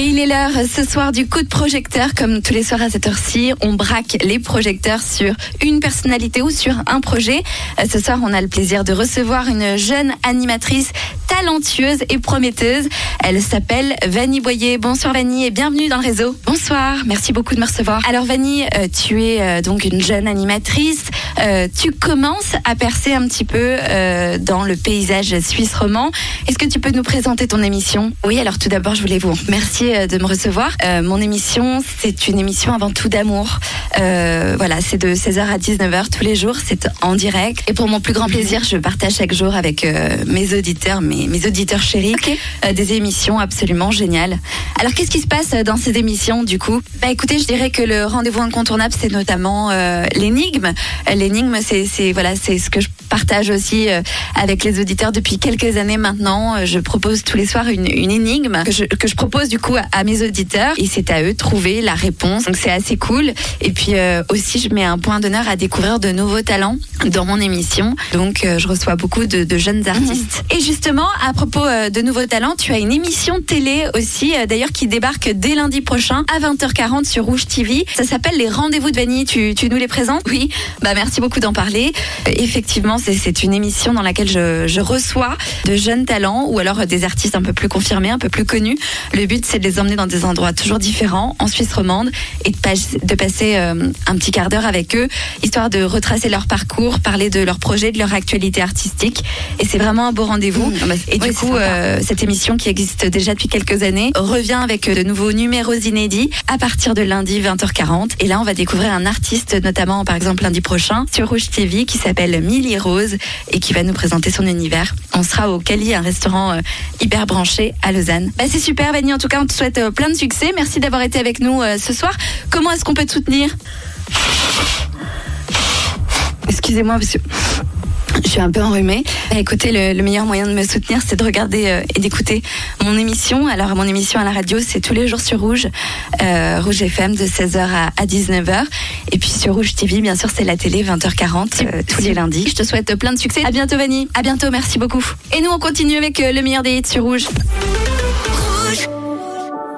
Et il est l'heure ce soir du coup de projecteur. Comme tous les soirs à cette heure-ci, on braque les projecteurs sur une personnalité ou sur un projet. Ce soir, on a le plaisir de recevoir une jeune animatrice talentueuse et prometteuse. Elle s'appelle Vanny Boyer. Bonsoir Vanny et bienvenue dans le réseau. Bonsoir, merci beaucoup de me recevoir. Alors Vanny, tu es donc une jeune animatrice. Tu commences à percer un petit peu dans le paysage suisse romand. Est-ce que tu peux nous présenter ton émission ? Oui, alors tout d'abord, je voulais vous remercier de me recevoir. Mon émission, c'est une émission avant tout d'amour. Voilà, c'est de 16h à 19h tous les jours, c'est en direct. Et pour mon plus grand plaisir, je partage chaque jour avec mes auditeurs, mes auditeurs chéris, des émissions absolument géniales. Alors, qu'est-ce qui se passe dans ces émissions, du coup ? Bah écoutez, je dirais que le rendez-vous incontournable, c'est notamment l'énigme. L'énigme, c'est ce que je partage aussi avec les auditeurs depuis quelques années maintenant. Je propose tous les soirs une énigme que je propose du coup à mes auditeurs et c'est à eux de trouver la réponse. Donc c'est assez cool. Et puis aussi, je mets un point d'honneur à découvrir de nouveaux talents dans mon émission. Donc je reçois beaucoup de jeunes artistes. Et justement, à propos de nouveaux talents, tu as une émission télé aussi, d'ailleurs qui débarque dès lundi prochain à 20h40 sur Rouge TV. Ça s'appelle Les Rendez-vous de Vanille. Tu nous les présentes ? Oui. Bah merci beaucoup d'en parler. Effectivement, c'est une émission dans laquelle je reçois de jeunes talents ou alors des artistes un peu plus confirmés, un peu plus connus. Le but, c'est de les emmener dans des endroits toujours différents en Suisse romande et de passer un petit quart d'heure avec eux, histoire de retracer leur parcours, parler de leurs projets, de leur actualité artistique. Et c'est vraiment un beau rendez-vous. Et du coup, cette émission qui existe déjà depuis quelques années revient avec de nouveaux numéros inédits à partir de lundi 20h40. Et là, on va découvrir un artiste, notamment par exemple lundi prochain, sur Rouge TV, qui s'appelle Miliro et qui va nous présenter son univers. On sera au Cali, un restaurant hyper branché à Lausanne. Bah, c'est super Vanny, en tout cas on te souhaite plein de succès. Merci d'avoir été avec nous ce soir. Comment est-ce qu'on peut te soutenir ? Excusez-moi monsieur, je suis un peu enrhumée. Bah, écoutez, le meilleur moyen de me soutenir, c'est de regarder et d'écouter mon émission. Alors, mon émission à la radio, c'est tous les jours sur Rouge, Rouge FM de 16h à 19h. Et puis sur Rouge TV, bien sûr, c'est la télé 20h40 tous les lundis. Je te souhaite plein de succès. À bientôt Vanny. À bientôt, merci beaucoup. Et nous, on continue avec le meilleur des hits sur Rouge.